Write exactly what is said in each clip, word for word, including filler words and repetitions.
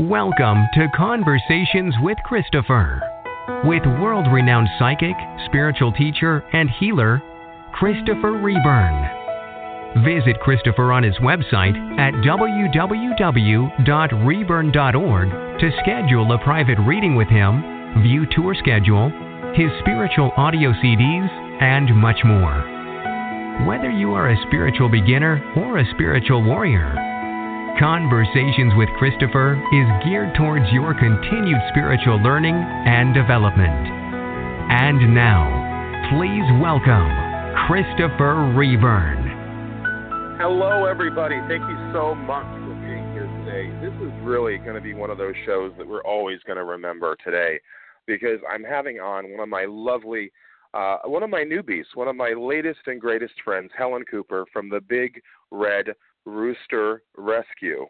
Welcome to Conversations with Christopher, with world-renowned psychic, spiritual teacher, and healer, Christopher Reburn. Visit Christopher on his website at w w w dot reburn dot org to schedule a private reading with him, view tour schedule, his spiritual audio C Ds, and much more. Whether you are a spiritual beginner or a spiritual warrior, Conversations with Christopher is geared towards your continued spiritual learning and development. And now, please welcome Christopher Reburn. Hello, everybody. Thank you so much for being here today. This is really going to be one of those shows that we're always going to remember today, because I'm having on one of my lovely, uh, one of my newbies, one of my latest and greatest friends, Helen Cooper from the Big Red Rooster Rescue,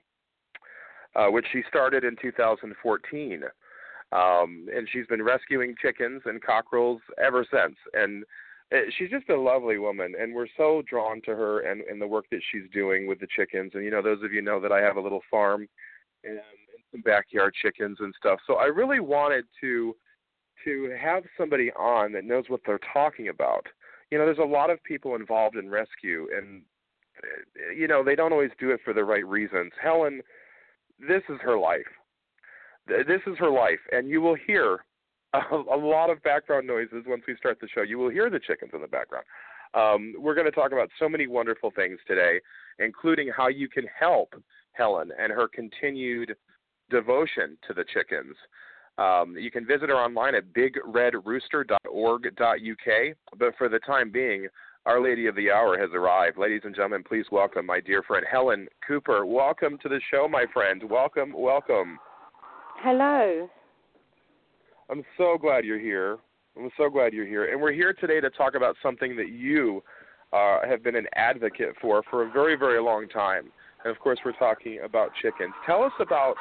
uh, which she started in two thousand fourteen, um, and she's been rescuing chickens and cockerels ever since, and it, she's just a lovely woman, and we're so drawn to her and, and the work that she's doing with the chickens. And, you know, those of you know that I have a little farm and, and some backyard chickens and stuff, so I really wanted to to have somebody on that knows what they're talking about. You know, there's a lot of people involved in rescue, and you know, they don't always do it for the right reasons. Helen, this is her life. This is her life. And you will hear a, a lot of background noises once we start the show. You will hear the chickens in the background. Um, we're going to talk about so many wonderful things today, including how you can help Helen and her continued devotion to the chickens. Um, you can visit her online at big red rooster dot org dot u k. But for the time being, Our Lady of the Hour has arrived. Ladies and gentlemen, please welcome my dear friend, Helen Cooper. Welcome to the show, my friend. Welcome, welcome. Hello. I'm so glad you're here. I'm so glad you're here. And we're here today to talk about something that you uh, have been an advocate for for a very, very long time. And, of course, we're talking about chickens. Tell us about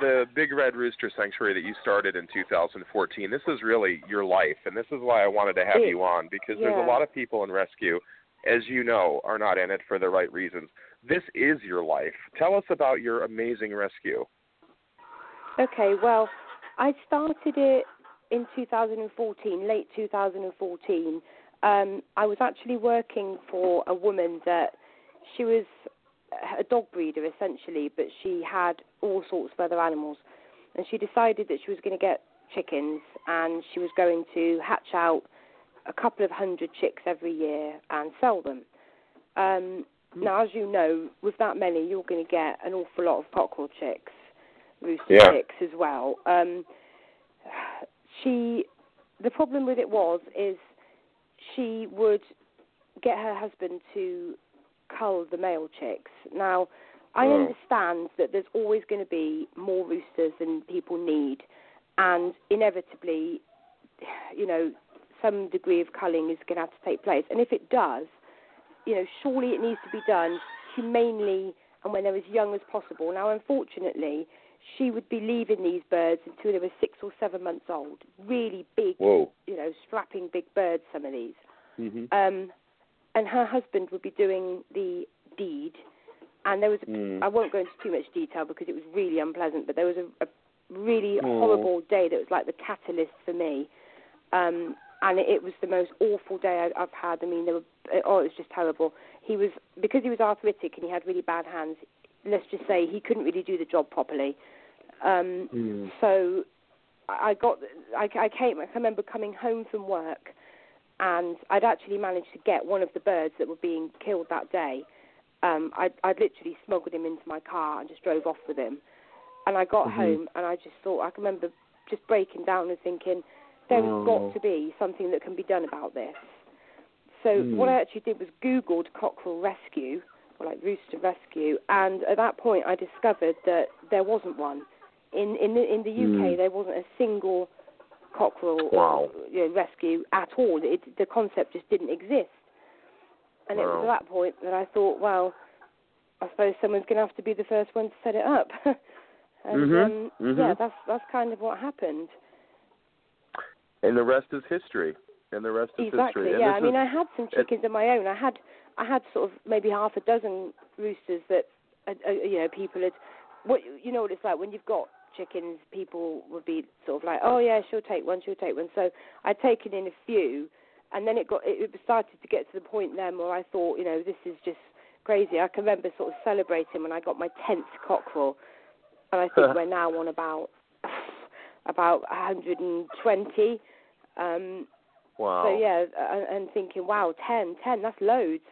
the Big Red Rooster Sanctuary that you started in two thousand fourteen. This is really your life, and this is why I wanted to have it, you on, because yeah. There's a lot of people in rescue, as you know, are not in it for the right reasons. This is your life. Tell us about your amazing rescue. Okay, well, I started it in two thousand fourteen, late two thousand fourteen. Um, I was actually working for a woman that she was a dog breeder, essentially, but she had all sorts of other animals, and she decided that she was going to get chickens, and she was going to hatch out a couple of hundred chicks every year and sell them. Um, now, as you know, with that many, you're going to get an awful lot of cockerel chicks, rooster yeah. chicks as well. Um, she, the problem with it was, is she would get her husband to cull the male chicks. Now, I understand that there's always going to be more roosters than people need, and inevitably, you know, some degree of culling is going to have to take place. And if it does, you know, surely it needs to be done humanely and when they're as young as possible. Now, unfortunately, she would be leaving these birds until they were six or seven months old. Really big, Whoa. you know, strapping big birds, some of these. Mm-hmm. Um, and her husband would be doing the deed. And there was, a, mm. I won't go into too much detail because it was really unpleasant, but there was a, a really mm. horrible day that was like the catalyst for me. Um, and it, it was the most awful day I, I've had. I mean, there were, oh, it was just terrible. He was, because he was arthritic and he had really bad hands, let's just say he couldn't really do the job properly. Um, mm. So I got, I, I came, I remember coming home from work, and I'd actually managed to get one of the birds that were being killed that day. Um, I, I'd literally smuggled him into my car and just drove off with him. And I got mm-hmm. home, and I just thought, I can remember just breaking down and thinking, there's oh. got to be something that can be done about this. So mm. what I actually did was Googled Cockerel Rescue, or like Rooster Rescue, and at that point I discovered that there wasn't one. In in the, in the U K, mm. there wasn't a single cockerel wow. you know, rescue at all. It, the concept just didn't exist. And wow. it was at that point that I thought, well, I suppose someone's going to have to be the first one to set it up. And mm-hmm. Um, mm-hmm. yeah, that's that's kind of what happened. And the rest is history. And the rest is exactly, history. Exactly. Yeah. I mean, is, I had some chickens of my own. I had I had sort of maybe half a dozen roosters that uh, uh, you know people had. What you know what it's like when you've got chickens, people would be sort of like, oh yeah, she'll take one, she'll take one. So I'd taken in a few, and then it got it started to get to the point then where I thought, you know, this is just crazy. I can remember sort of celebrating when I got my tenth cockerel, and I think we're now on about about one hundred twenty. Um, wow. So yeah, and, and thinking, wow, ten, ten, that's loads.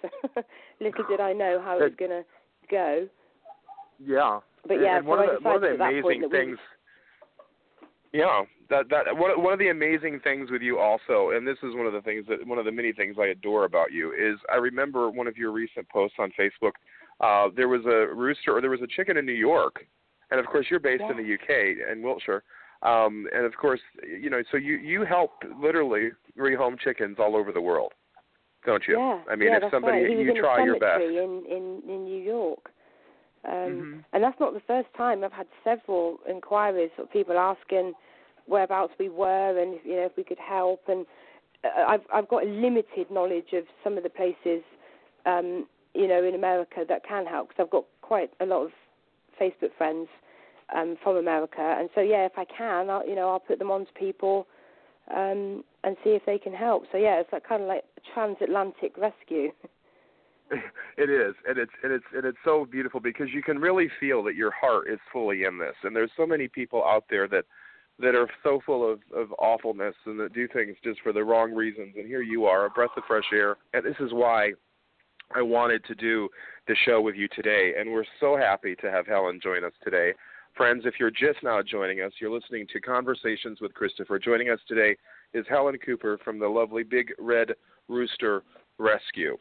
Little did I know how it was gonna go. Yeah. But yeah, and so one, I of the, one of the amazing that things, we... yeah, that that one one of the amazing things with you also, and this is one of the things that one of the many things I adore about you is I remember one of your recent posts on Facebook. Uh, there was a rooster, or there was a chicken in New York, and of course you're based yeah. in the U K in Wiltshire, um, and of course you know so you you help literally rehome chickens all over the world, don't you? Yeah, I mean, yeah, if somebody right. you try your best in in in New York. Um, mm-hmm. And that's not the first time. I've had several inquiries of people asking whereabouts we were and you know if we could help. And I've I've got a limited knowledge of some of the places um, you know in America that can help because I've got quite a lot of Facebook friends um, from America. And so yeah, if I can, I'll, you know I'll put them on to people um, and see if they can help. So yeah, it's like kind of like transatlantic rescue. It is, and it's and it's and it's so beautiful because you can really feel that your heart is fully in this. And there's so many people out there that, that are so full of, of awfulness and that do things just for the wrong reasons. And here you are, a breath of fresh air. And this is why I wanted to do the show with you today. And we're so happy to have Helen join us today. Friends, if you're just now joining us, you're listening to Conversations with Christopher. Joining us today is Helen Cooper from the lovely Big Red Rooster Rescue.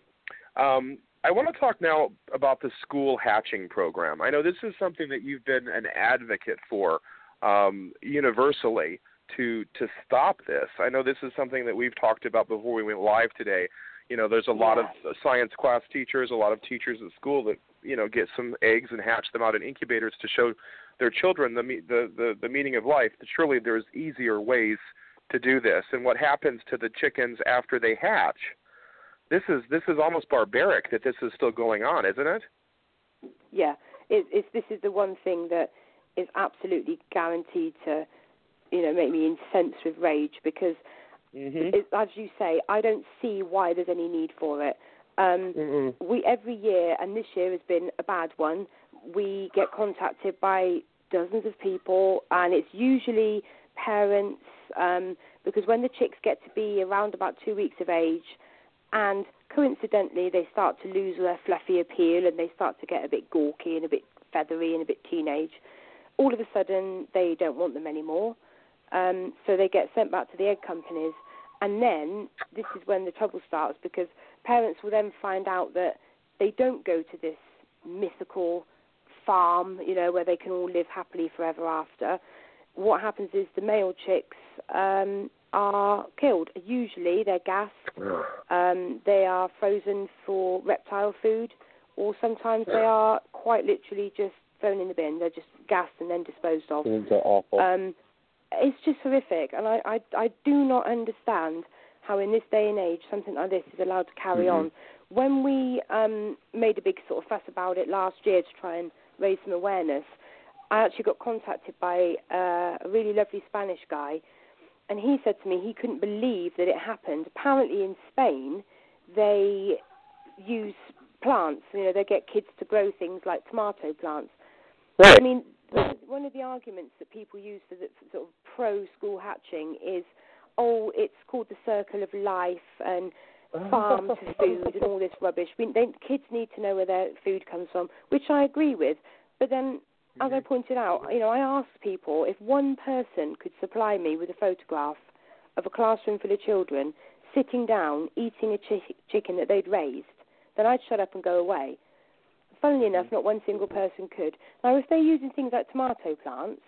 Um, I want to talk now about the school hatching program. I know this is something that you've been an advocate for um, universally to to stop this. I know this is something that we've talked about before we went live today. You know, there's a lot of science class teachers, a lot of teachers at school that, you know, get some eggs and hatch them out in incubators to show their children the the, the, the meaning of life. Surely there's easier ways to do this. And what happens to the chickens after they hatch? This is this is almost barbaric that this is still going on, isn't it? Yeah, it, it's this is the one thing that is absolutely guaranteed to, you know, make me incensed with rage because, mm-hmm. it, as you say, I don't see why there's any need for it. Um, we every year, and this year has been a bad one. We get contacted by dozens of people, and it's usually parents um, because when the chicks get to be around about two weeks of age. And coincidentally, they start to lose their fluffy appeal and they start to get a bit gawky and a bit feathery and a bit teenage. All of a sudden, they don't want them anymore. Um, so they get sent back to the egg companies. And then this is when the trouble starts because parents will then find out that they don't go to this mythical farm, you know, where they can all live happily forever after. What happens is the male chicks... Um, are killed. Usually they're gassed, um, they are frozen for reptile food, or sometimes they are quite literally just thrown in the bin. They're just gassed and then disposed of. It's awful. Um, it's just horrific, and I, I, I do not understand how in this day and age something like this is allowed to carry mm-hmm. on. When we um, made a big sort of fuss about it last year to try and raise some awareness, I actually got contacted by uh, a really lovely Spanish guy. And he said to me he couldn't believe that it happened. Apparently in Spain, they use plants. You know, they get kids to grow things like tomato plants. Right. I mean, one of the arguments that people use for the for sort of pro-school hatching is, oh, it's called the circle of life and farm to food and all this rubbish. We, they, kids need to know where their food comes from, which I agree with. But then... as I pointed out, you know, I asked people if one person could supply me with a photograph of a classroom full of children sitting down, eating a chi- chicken that they'd raised, then I'd shut up and go away. Funnily enough, not one single person could. Now, if they're using things like tomato plants,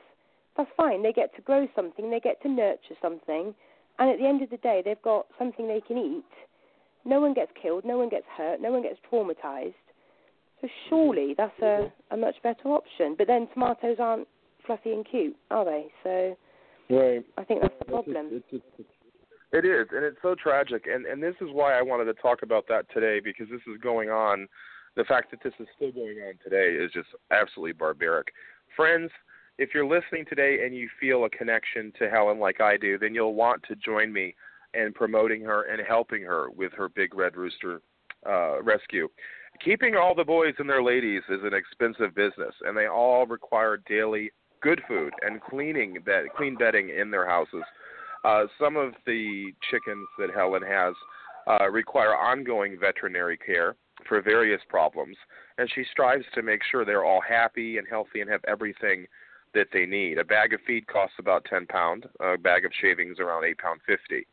that's fine. They get to grow something. They get to nurture something. And at the end of the day, they've got something they can eat. No one gets killed. No one gets hurt. No one gets traumatized. So surely that's a, a much better option. But then tomatoes aren't fluffy and cute, are they? So right. I think that's the problem. It's, it's, it's, it is, and it's so tragic. And, and this is why I wanted to talk about that today, because this is going on. The fact that this is still going on today is just absolutely barbaric. Friends, if you're listening today and you feel a connection to Helen like I do, then you'll want to join me in promoting her and helping her with her Big Red Rooster uh, Rescue. Keeping all the boys and their ladies is an expensive business, and they all require daily good food and cleaning bed, clean bedding in their houses. Uh, some of the chickens that Helen has uh, require ongoing veterinary care for various problems, and she strives to make sure they're all happy and healthy and have everything that they need. A bag of feed costs about ten pounds, a bag of shavings around eight pounds fifty.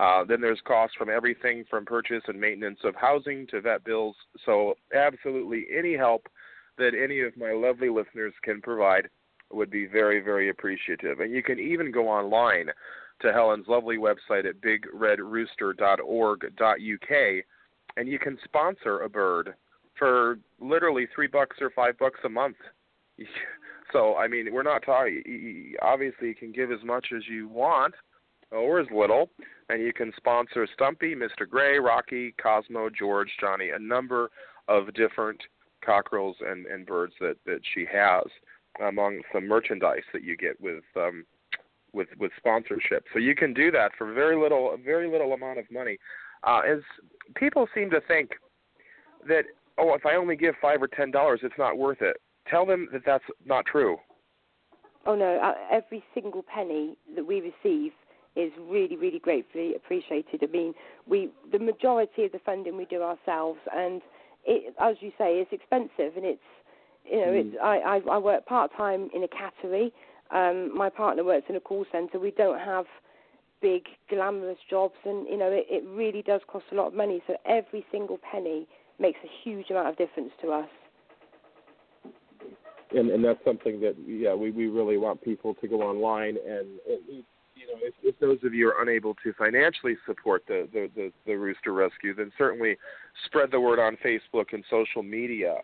Uh, then there's costs from everything from purchase and maintenance of housing to vet bills, so absolutely any help that any of my lovely listeners can provide would be very, very appreciative. And you can even go online to Helen's lovely website at big red rooster dot org dot u k, and you can sponsor a bird for literally three bucks or five bucks a month. So, I mean, we're not talking, obviously you can give as much as you want or as little, and you can sponsor Stumpy, Mister Gray, Rocky, Cosmo, George, Johnny, a number of different cockerels and, and birds that, that she has, among some merchandise that you get with, um, with, with sponsorship. So you can do that for very little, very little amount of money. Uh, as people seem to think that, oh, if I only give five or ten dollars, it's not worth it. Tell them that that's not true. Oh no! Uh, every single penny that we receive is really, really gratefully appreciated. I mean, we the majority of the funding we do ourselves, and it, as you say, it's expensive, and it's you know, mm. it's I, I I work part time in a cattery. Um, my partner works in a call centre. We don't have big glamorous jobs, and you know it, it really does cost a lot of money, so every single penny makes a huge amount of difference to us, and and that's something that yeah we, we really want people to go online and, and you know if, if those of you are unable to financially support the the, the the Rooster Rescue, then certainly spread the word on Facebook and social media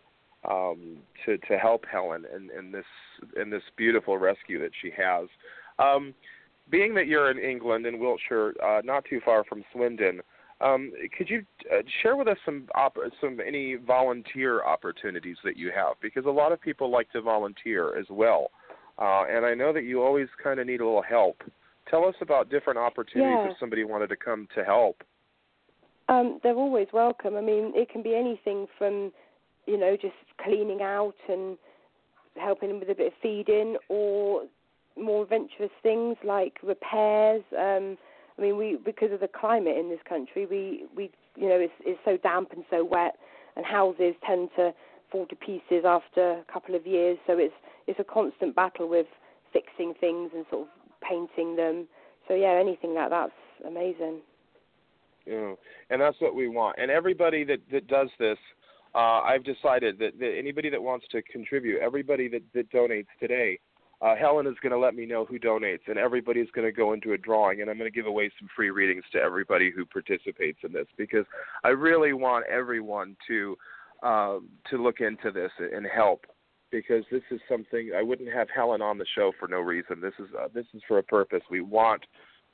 um, to to help Helen and in, in this in this beautiful rescue that she has. Um, Being that you're in England, in Wiltshire, uh, not too far from Swindon, um, could you uh, share with us some op- some any volunteer opportunities that you have? Because a lot of people like to volunteer as well, uh, and I know that you always kind of need a little help. Tell us about different opportunities yeah. if somebody wanted to come to help. Um, they're always welcome. I mean, it can be anything from, you know, just cleaning out and helping them with a bit of feeding, or more adventurous things like repairs. Um, I mean, we because of the climate in this country, we, we you know, it's, it's so damp and so wet, and houses tend to fall to pieces after a couple of years. So it's it's a constant battle with fixing things and sort of painting them. So yeah, anything like that's amazing. Yeah, and that's what we want. And everybody that, that does this, uh, I've decided that, that anybody that wants to contribute, everybody that, that donates today. Uh, Helen is going to let me know who donates, and everybody's going to go into a drawing, and I'm going to give away some free readings to everybody who participates in this, because I really want everyone to uh, to look into this and help, because this is something I wouldn't have Helen on the show for no reason. This is uh, this is for a purpose. We want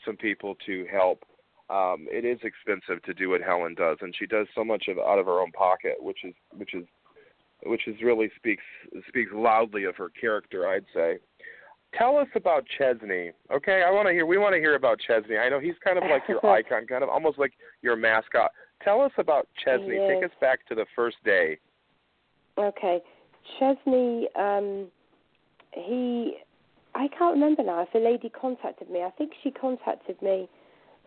some people to help. Um, it is expensive to do what Helen does, and she does so much of, out of her own pocket, which is which is which is really speaks speaks loudly of her character, I'd say. Tell us about Chesney, okay? I want to hear. We want to hear about Chesney. I know he's kind of like your icon, kind of almost like your mascot. Tell us about Chesney. Take us back to the first day. Okay, Chesney. Um, he, I can't remember now if a lady contacted me. I think she contacted me,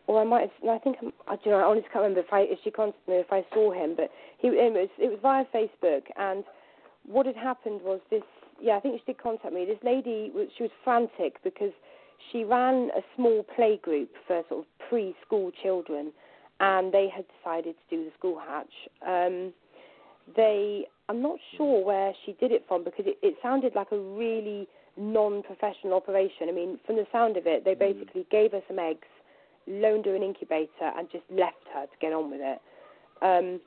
or I might. Have, no, I think I'm, I do. You know, I honestly can't remember if, I, if she contacted me or if I saw him. But he, it was, it was via Facebook, and what had happened was this. Yeah, I think she did contact me. This lady, she was frantic because she ran a small play group for sort of preschool children, and they had decided to do the school hatch. Um, they, I'm not sure where she did it from, because it, it sounded like a really non-professional operation. I mean, from the sound of it, they basically mm. gave her some eggs, loaned her an incubator, and just left her to get on with it. Um,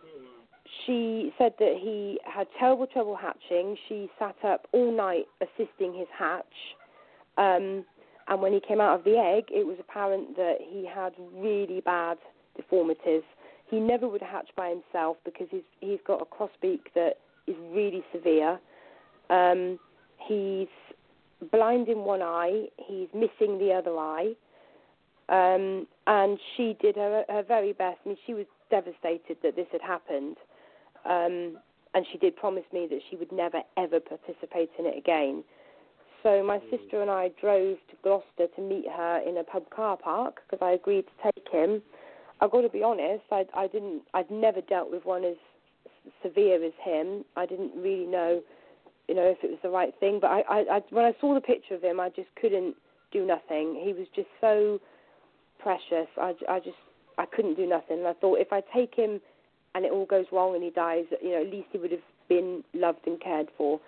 she said that he had terrible trouble hatching. She sat up all night assisting his hatch. Um, and when he came out of the egg, it was apparent that he had really bad deformities. He never would hatch by himself because he's, he's got a crossbeak that is really severe. Um, he's blind in one eye. He's missing the other eye. Um, and she did her, her very best. I mean, she was devastated that this had happened. Um, and she did promise me that she would never, ever participate in it again. So my sister and I drove to Gloucester to meet her in a pub car park because I agreed to take him. I've got to be honest, I, I didn't, I'd never dealt with one as severe as him. I didn't really know, you know, if it was the right thing. But I, I, I, when I saw the picture of him, I just couldn't do nothing. He was just so precious. I, I just, I couldn't do nothing. And I thought if I take him and it all goes wrong and he dies, you know, at least he would have been loved and cared for.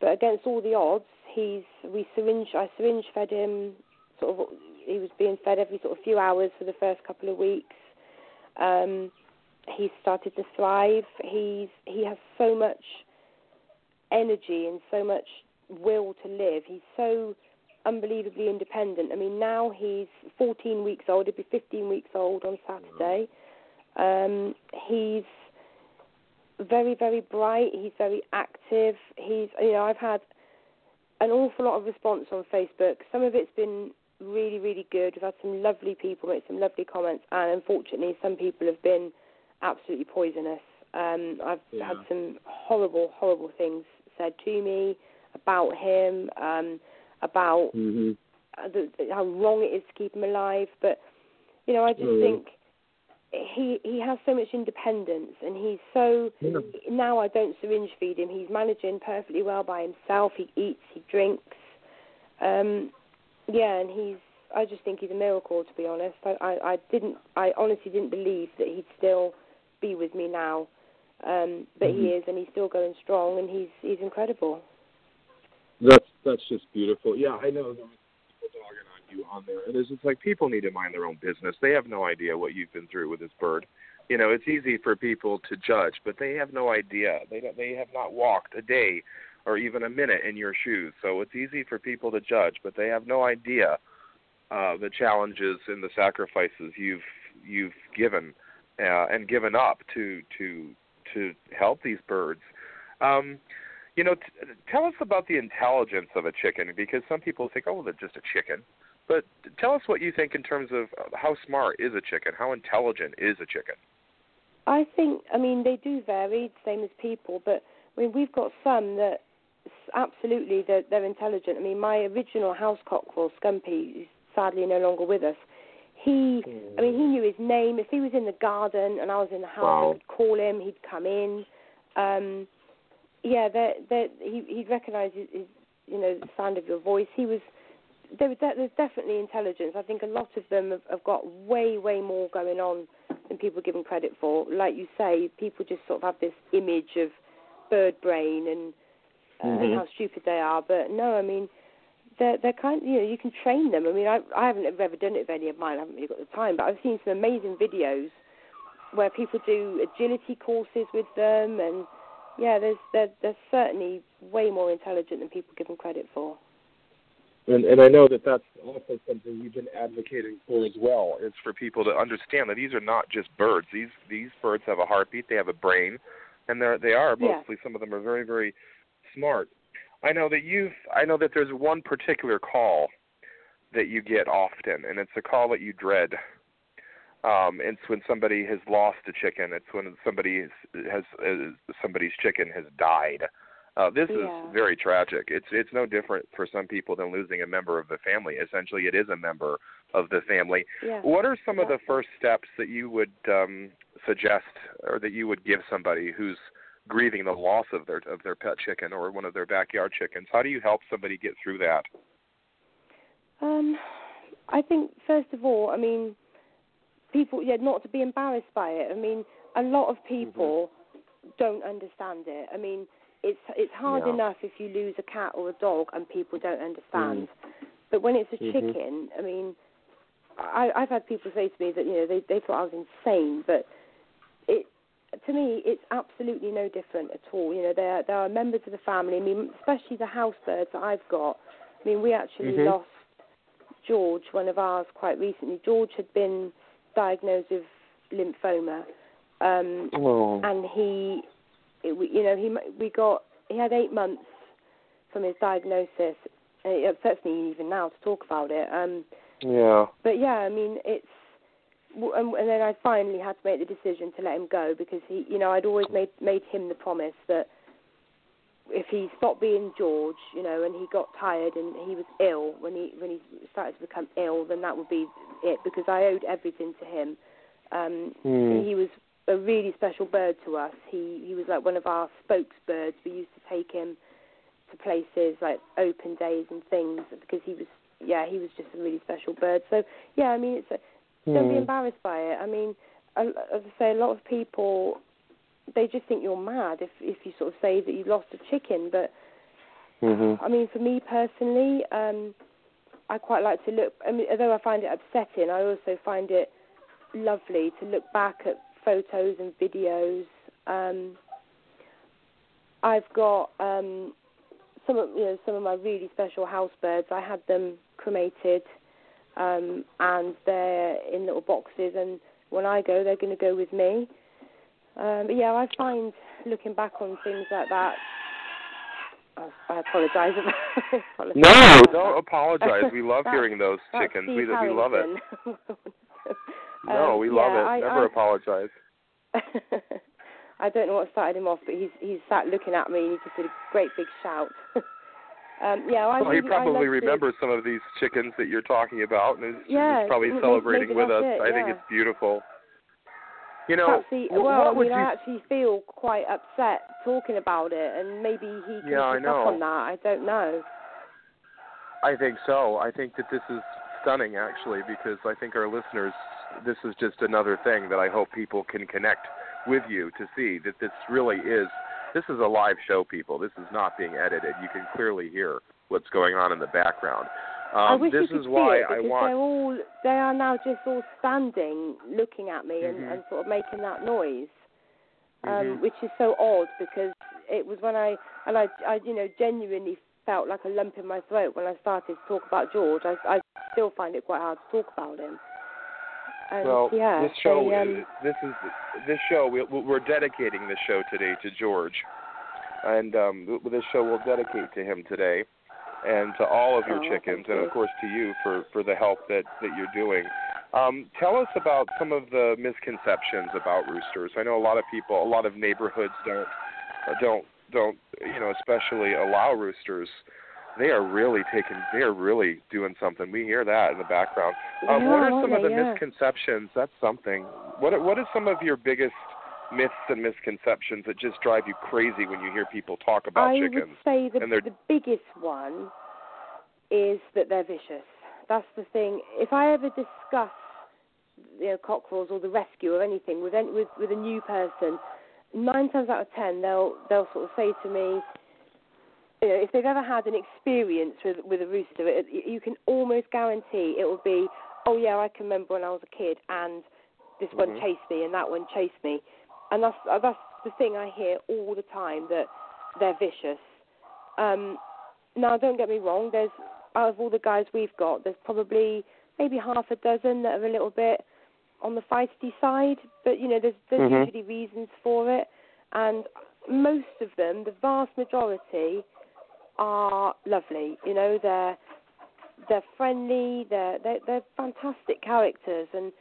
But against all the odds, he's we syringe. I syringe fed him. Sort of, he was being fed every sort of few hours for the first couple of weeks. Um, he started to thrive. He's he has so much energy and so much will to live. He's so unbelievably independent. I mean, now he's fourteen weeks old. He'll be fifteen weeks old on Saturday. Um, he's very, very bright. He's very active. He's, you know, I've had an awful lot of response on Facebook. Some of it's been really, really good. We've had some lovely people make some lovely comments, and unfortunately, some people have been absolutely poisonous. Um, I've yeah. had some horrible, horrible things said to me about him, um, about mm-hmm. the, how wrong it is to keep him alive. But, you know, I just mm-hmm. think He he has so much independence, and he's so yeah. now I don't syringe feed him. He's managing perfectly well by himself. He eats, he drinks, um, yeah, and he's. I just think he's a miracle, to be honest. I, I, I didn't. I honestly didn't believe that he'd still be with me now, um, but mm-hmm. he is, and he's still going strong, and he's he's incredible. That's that's just beautiful. Yeah, I know. Dogging on you on there, and it's just like people need to mind their own business. They have no idea what you've been through with this bird. You know, it's easy for people to judge, but they have no idea. They don't, they have not walked a day or even a minute in your shoes. So it's easy for people to judge, but they have no idea uh, the challenges and the sacrifices you've you've given uh, and given up to to to help these birds. Um, You know, t- tell us about the intelligence of a chicken, because some people think, oh, they're just a chicken. But tell us what you think in terms of how smart is a chicken, how intelligent is a chicken? I think, I mean, they do vary, same as people, but I mean, we've got some that absolutely they're, they're intelligent. I mean, my original house cockerel, Scumpy, who's sadly no longer with us, he, mm. I mean, he knew his name. If he was in the garden and I was in the house, wow. I would call him, he'd come in. Um Yeah, they're, they're, he he recognises, you know, the sound of your voice. He was there. There's definitely intelligence. I think a lot of them have, have got way, way more going on than people give them credit for. Like you say, people just sort of have this image of bird brain and, uh, mm-hmm. and how stupid they are. But no, I mean, they're they're kind. You know, you can train them. I mean, I I haven't ever done it with any of mine. I haven't really got the time, but I've seen some amazing videos where people do agility courses with them and. Yeah, there's, they're, they're certainly way more intelligent than people give them credit for. And, and I know that that's also something you've been advocating for as well. It's for people to understand that these are not just birds. These these birds have a heartbeat, they have a brain, and they're, they are mostly, yeah. some of them are very, very smart. I know that you've, I know that there's one particular call that you get often, and it's a call that you dread. Um, it's when somebody has lost a chicken. It's when somebody has, has uh, somebody's chicken has died. Uh, this yeah. is very tragic. It's it's no different for some people than losing a member of the family. Essentially, it is a member of the family. Yeah. What are some yeah. of the first steps that you would um, suggest, or that you would give somebody who's grieving the loss of their of their pet chicken or one of their backyard chickens? How do you help somebody get through that? Um, I think, first of all, I mean, people, yeah, not to be embarrassed by it. I mean, a lot of people mm-hmm. don't understand it. I mean, it's it's hard yeah. enough if you lose a cat or a dog and people don't understand. Mm. But when it's a mm-hmm. chicken, I mean, I, I've had people say to me that, you know, they, they thought I was insane, but it to me, it's absolutely no different at all. You know, there there are members of the family. I mean, especially the house birds that I've got. I mean, we actually mm-hmm. lost George, one of ours, quite recently. George had been diagnosed with lymphoma, um, oh. and he, it, we, you know, he we got he had eight months from his diagnosis. And it upsets me even now to talk about it. Um, yeah. But yeah, I mean, it's and, and then I finally had to make the decision to let him go because he, you know, I'd always made made him the promise that if he stopped being George, you know, and he got tired and he was ill, when he when he started to become ill, then that would be it, because I owed everything to him. Um, mm. He was a really special bird to us. He he was like one of our spokesbirds. We used to take him to places like open days and things because he was, yeah, he was just a really special bird. So, yeah, I mean, it's a, mm. don't be embarrassed by it. I mean, as I say, a lot of people, they just think you're mad if, if you sort of say that you lost a chicken. But, mm-hmm. I mean, for me personally, um, I quite like to look, I mean, although I find it upsetting, I also find it lovely to look back at photos and videos. Um, I've got um, some of, you know, some of my really special house birds. I had them cremated um, and they're in little boxes, and when I go, they're going to go with me. Um, but yeah, I find looking back on things like that. I, I apologise. No, don't apologise. We love hearing those chickens. We, we love it. No, we um, love yeah, it. Never I, I, apologise. I don't know what started him off, but he's he's sat looking at me and he just did a great big shout. um, yeah, well, well, I. He probably I remembers to... some of these chickens that you're talking about, and is, yeah, is probably maybe, celebrating maybe with us. It, I yeah. think it's beautiful. You know, Patsy, well, what would I, mean, you... I actually feel quite upset talking about it, and maybe he can yeah, pick up on that. I don't know. I think so. I think that this is stunning, actually, because I think our listeners, this is just another thing that I hope people can connect with you to see that this really is, this is a live show, people. This is not being edited. You can clearly hear what's going on in the background. Um, I wish this you could is see why it because I want... they're all, they are now just all standing, looking at me mm-hmm. and, and sort of making that noise, um, mm-hmm. which is so odd because it was when I, and I, I, you know, genuinely felt like a lump in my throat when I started to talk about George. I, I still find it quite hard to talk about him. And, well, yeah, this show, they, um... this is, this show, we, we're dedicating this show today to George, and um, this show we'll dedicate to him today. And to all of your oh, chickens, you. and of course to you for, for the help that, that you're doing. Um, tell us about some of the misconceptions about roosters. I know a lot of people, a lot of neighborhoods don't don't don't you know, especially allow roosters. They are really taking, they are really doing something. We hear that in the background. Um, yeah, what are some okay, of the yeah. misconceptions? That's something. What what are some of your biggest myths and misconceptions that just drive you crazy when you hear people talk about I chickens? I would say the, the biggest one is that they're vicious. That's the thing. If I ever discuss, you know, cockerels or the rescue or anything with any, with, with a new person, nine times out of ten they'll they'll sort of say to me, you know, if they've ever had an experience with with a rooster, it, you can almost guarantee it will be, oh yeah, I can remember when I was a kid and this mm-hmm. one chased me and that one chased me. And that's, that's the thing I hear all the time, that they're vicious. Um, now, don't get me wrong, there's, out of all the guys we've got, there's probably maybe half a dozen that are a little bit on the feisty side, but, you know, there's, there's mm-hmm. usually reasons for it. And most of them, the vast majority, are lovely. You know, they're they're friendly, they're they're, they're fantastic characters, and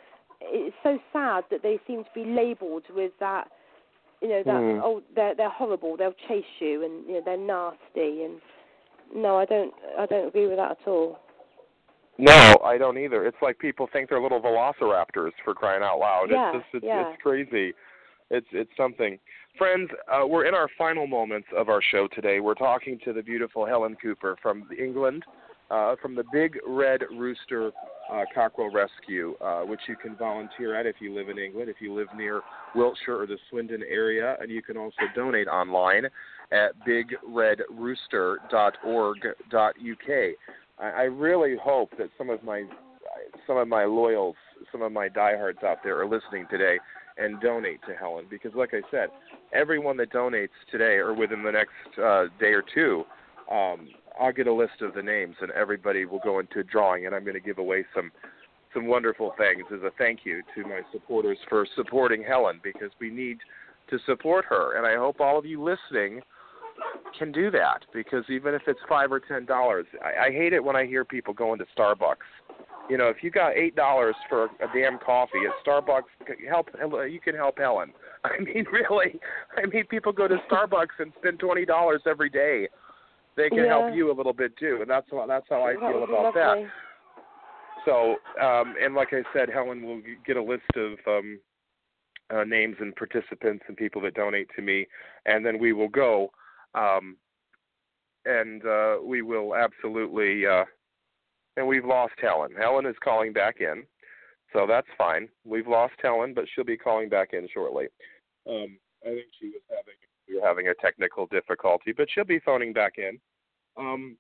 it's so sad that they seem to be labelled with that, you know, that, mm. oh, they're, they're horrible, they'll chase you, and, you know, they're nasty, and no, I don't, I don't agree with that at all. No, I don't either. It's like people think they're little velociraptors, for crying out loud. Yeah, it's, just, it's, yeah. it's crazy. It's it's something. Friends, uh, we're in our final moments of our show today. We're talking to the beautiful Helen Cooper from England. uh, from the Big Red Rooster uh, Cockerel Rescue, uh, which you can volunteer at if you live in England, if you live near Wiltshire or the Swindon area, and you can also donate online at big red rooster dot org dot U K. I, I really hope that some of my some of my loyals, some of my diehards out there are listening today and donate to Helen, because like I said, everyone that donates today or within the next uh, day or two, um, I'll get a list of the names and everybody will go into a drawing, and I'm going to give away some some wonderful things as a thank you to my supporters for supporting Helen, because we need to support her. And I hope all of you listening can do that, because even if it's five or ten dollars, I, I hate it when I hear people going to Starbucks. You know, if you got eight dollars for a damn coffee at Starbucks, help you can help Helen. I mean, really, I mean, people go to Starbucks and spend twenty dollars every day. They can yeah. help you a little bit too, and that's that's how I feel about Lovely. that. So, um, and like I said, Helen will get a list of um, uh, names and participants and people that donate to me, and then we will go. Um, and uh, we will absolutely, uh, and we've lost Helen. Helen is calling back in, so that's fine. We've lost Helen, but she'll be calling back in shortly. Um, I think she was having we were having a technical difficulty, but she'll be phoning back in. Um,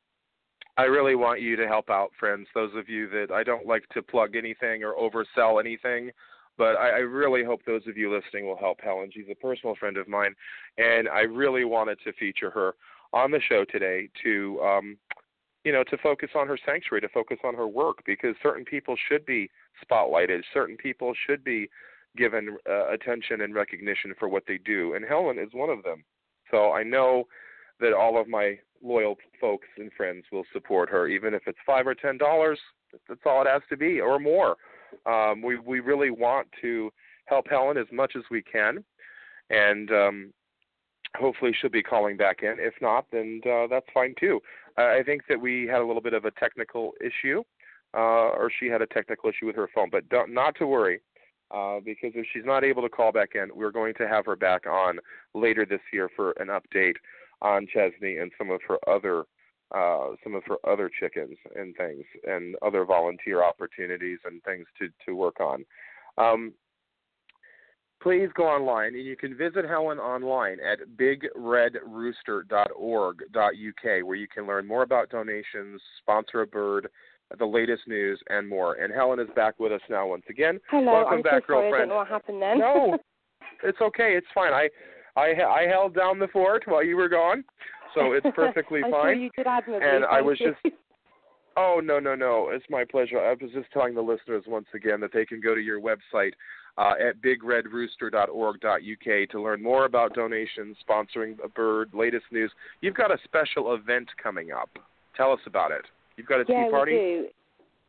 I really want you to help out, friends, those of you that I don't like to plug anything or oversell anything. But I, I really hope those of you listening will help Helen. She's a personal friend of mine, and I really wanted to feature her on the show today to, um, you know, to focus on her sanctuary, to focus on her work, because certain people should be spotlighted. Certain people should be given uh, attention and recognition for what they do, and Helen is one of them. So I know that all of my loyal folks and friends will support her, even if it's five dollars or ten dollars. That's all it has to be, or more. Um, we, we really want to help Helen as much as we can, and um, hopefully she'll be calling back in. If not, then uh, that's fine too. I, I think that we had a little bit of a technical issue, uh, or she had a technical issue with her phone, but don't, not to worry, uh, because if she's not able to call back in, we're going to have her back on later this year for an update on Chesney and some of her other Uh, some of her other chickens and things and other volunteer opportunities and things to, to work on. Um, please go online, and you can visit Helen online at big red rooster dot org dot U K, where you can learn more about donations, sponsor a bird, the latest news, and more. And Helen is back with us now once again. Hello, Welcome I'm back, so sorry, girlfriend. I don't know what happened then. No, it's okay, it's fine. I, I, I held down the fort while you were gone. So it's perfectly I fine. You did admirably, and I was you. just, oh, no, no, no. It's my pleasure. I was just telling the listeners once again that they can go to your website uh, at big red rooster dot org dot U K to learn more about donations, sponsoring a bird, latest news. You've got a special event coming up. Tell us about it. You've got a yeah, tea party? Yeah, we do.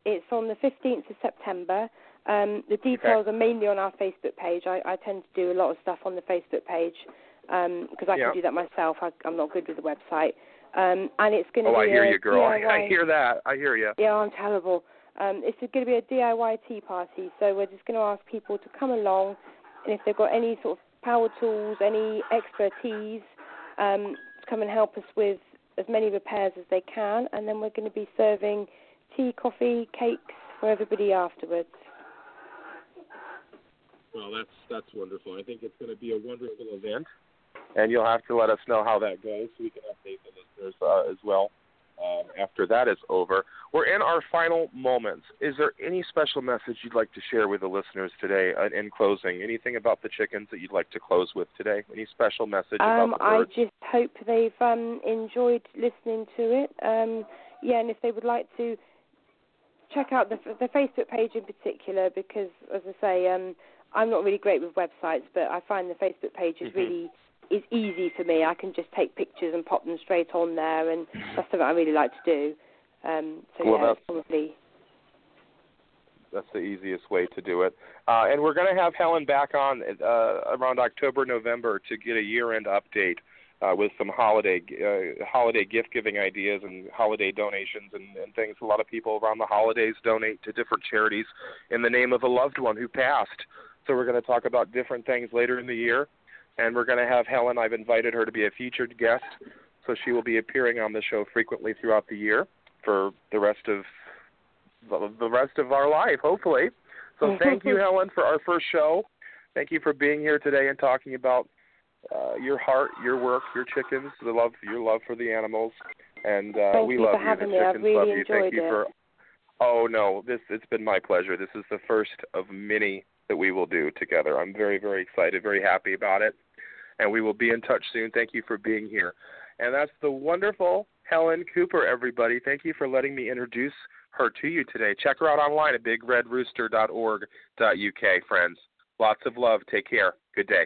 It's on the fifteenth of September. Um, the details okay. are mainly on our Facebook page. I, I tend to do a lot of stuff on the Facebook page, because um, I yeah. can do that myself. I, I'm not good with the website. Um, and it's going to oh, be I hear a you, girl. D I Y. I, I hear that. I hear you. Yeah, I'm terrible. Um, it's going to be a D I Y tea party, so we're just going to ask people to come along, and if they've got any sort of power tools, any expertise, um, to come and help us with as many repairs as they can, and then we're going to be serving tea, coffee, cakes for everybody afterwards. Well, that's that's wonderful. I think it's going to be a wonderful event. And you'll have to let us know how that goes so we can update the listeners uh, as well um, after that is over. We're in our final moments. Is there any special message you'd like to share with the listeners today uh, in closing? Anything about the chickens that you'd like to close with today? Any special message um, about the birds? I just hope they've um, enjoyed listening to it. Um, yeah, and if they would like to check out the, the Facebook page in particular, because, as I say, um, I'm not really great with websites, but I find the Facebook page is mm-hmm. really... is easy for me. I can just take pictures and pop them straight on there, and that's something I really like to do. Um, so well, yeah, that's, probably that's the easiest way to do it. Uh, and we're going to have Helen back on uh, around October, November to get a year-end update uh, with some holiday uh, holiday gift-giving ideas and holiday donations and, and things. A lot of people around the holidays donate to different charities in the name of a loved one who passed. So we're going to talk about different things later in the year. And we're going to have Helen, I've invited her to be a featured guest, so she will be appearing on the show frequently throughout the year. for the rest of the rest of our life, hopefully. So thank you, Helen, for our first show. Thank you for being here today and talking about uh, your heart, your work, your chickens, the love, your love for the animals, and uh, we love you. The chickens love you. Thank you for. Oh no, this it's been my pleasure. This is the first of many that we will do together. I'm very, very excited, very happy about it, and we will be in touch soon. Thank you for being here, and that's the wonderful Helen Cooper, everybody. Thank you for letting me introduce her to you today. Check her out online at big red rooster dot org dot u k, friends. Lots of love. Take care. Good day.